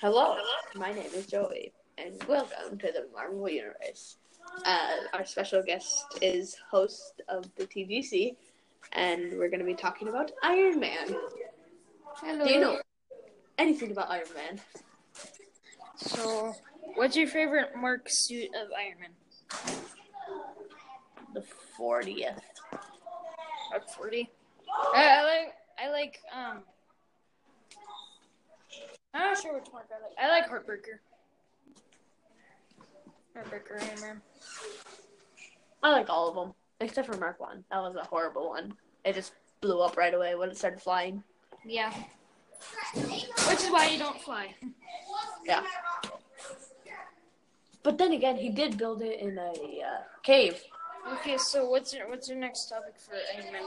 Hello, my name is Joey, and welcome to the Marvel Universe. Our special guest is host of the TGC, and we're going to be talking about Iron Man. Hello. Do you know anything about Iron Man? So, what's your favorite Mark suit of Iron Man? The 40th. At 40? I like I'm not sure which one I like. I like Heartbreaker. Iron Man. I like all of them, except for Mark 1. That was a horrible one. It just blew up right away when it started flying. Yeah. Which is why you don't fly. Yeah. But then again, he did build it in a cave. Okay, so what's your next topic for Iron Man?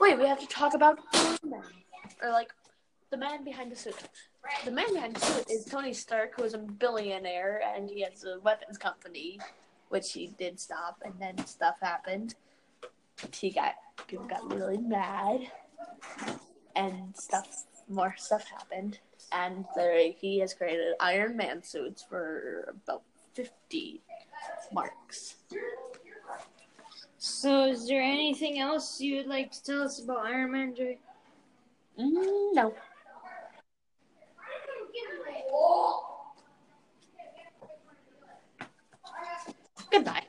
Wait, we have to talk about Iron Man. Or like... the man behind the suit. The man behind the suit is Tony Stark, who is a billionaire, and he has a weapons company, which he did stop, and then stuff happened. People got really mad, and more stuff happened, and he has created Iron Man suits for about 50 marks. So, is there anything else you would like to tell us about Iron Man, Jay? No. Goodbye.